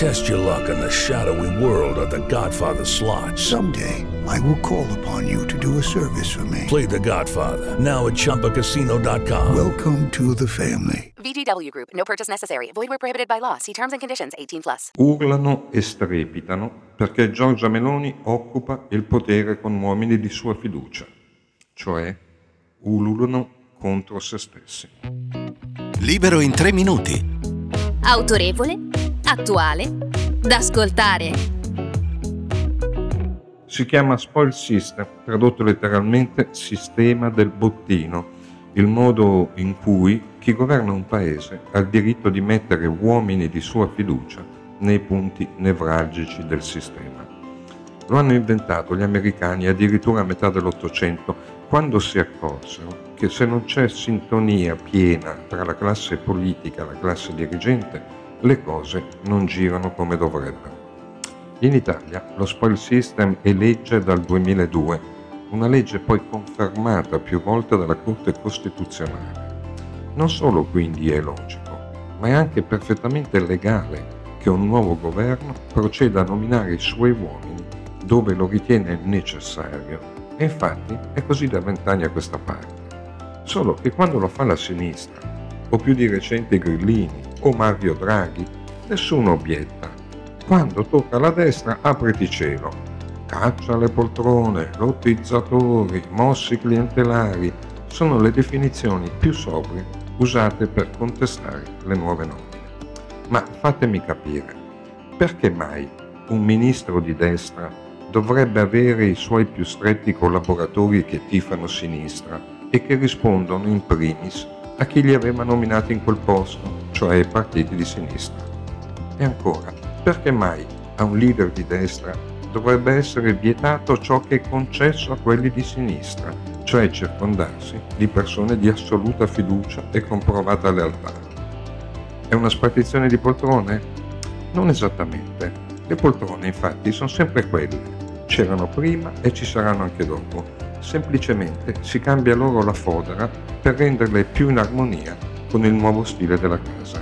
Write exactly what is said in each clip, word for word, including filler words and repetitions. Test your luck in the shadowy world of The Godfather slot. Someday, I will call upon you to do a service for me. Play The Godfather now at Chumba Casino dot com. Welcome to the family. V G W Group. No purchase necessary. Void where prohibited by law. See terms and conditions. eighteen plus. Urlano e strepitano perché Giorgia Meloni occupa il potere con uomini di sua fiducia, cioè ululano contro se stessi. Libero in tre minuti. Autorevole, attuale, da ascoltare. Si chiama Spoils System, tradotto letteralmente sistema del bottino, il modo in cui chi governa un paese ha il diritto di mettere uomini di sua fiducia nei punti nevralgici del sistema. Lo hanno inventato gli americani addirittura a metà dell'Ottocento, quando si accorsero che se non c'è sintonia piena tra la classe politica e la classe dirigente, le cose non girano come dovrebbero. In Italia lo Spoils System è legge dal duemiladue, una legge poi confermata più volte dalla Corte Costituzionale. Non solo quindi è logico, ma è anche perfettamente legale che un nuovo governo proceda a nominare i suoi uomini dove lo ritiene necessario, e infatti è così da vent'anni a questa parte. Solo che quando lo fa la sinistra, o più di recente Grillini o Mario Draghi, nessuno obietta. Quando tocca la destra, apriti cielo. Caccia alle poltrone, lottizzatori, mossi clientelari sono le definizioni più sobrie usate per contestare le nuove nomine. Ma fatemi capire, perché mai un ministro di destra dovrebbe avere i suoi più stretti collaboratori che tifano sinistra e che rispondono in primis a chi li aveva nominati in quel posto, cioè i partiti di sinistra? E ancora, perché mai a un leader di destra dovrebbe essere vietato ciò che è concesso a quelli di sinistra, cioè circondarsi di persone di assoluta fiducia e comprovata lealtà? È una spartizione di poltrone? Non esattamente. Le poltrone infatti sono sempre quelle, c'erano prima e ci saranno anche dopo, semplicemente si cambia loro la fodera per renderle più in armonia con il nuovo stile della casa.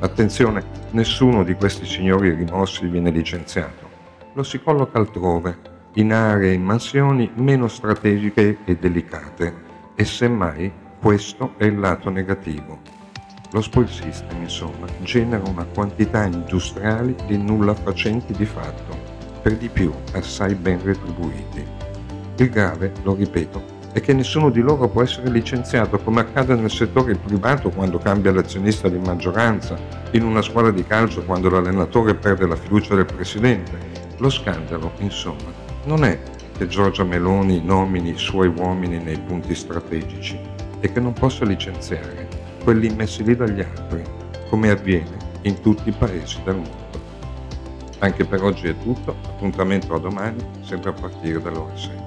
Attenzione, nessuno di questi signori rimossi viene licenziato. Lo si colloca altrove, in aree e mansioni meno strategiche e delicate, e semmai questo è il lato negativo. Lo spoil system, insomma, genera una quantità industriale di nulla facenti di fatto, per di più assai ben retribuiti. Il grave, lo ripeto, è che nessuno di loro può essere licenziato, come accade nel settore privato quando cambia l'azionista di maggioranza, in una squadra di calcio quando l'allenatore perde la fiducia del presidente. Lo scandalo, insomma, non è che Giorgia Meloni nomini i suoi uomini nei punti strategici e che non possa licenziare quelli messi lì dagli altri, come avviene in tutti i paesi del mondo. Anche per oggi è tutto, appuntamento a domani, sempre a partire dalle ore sei.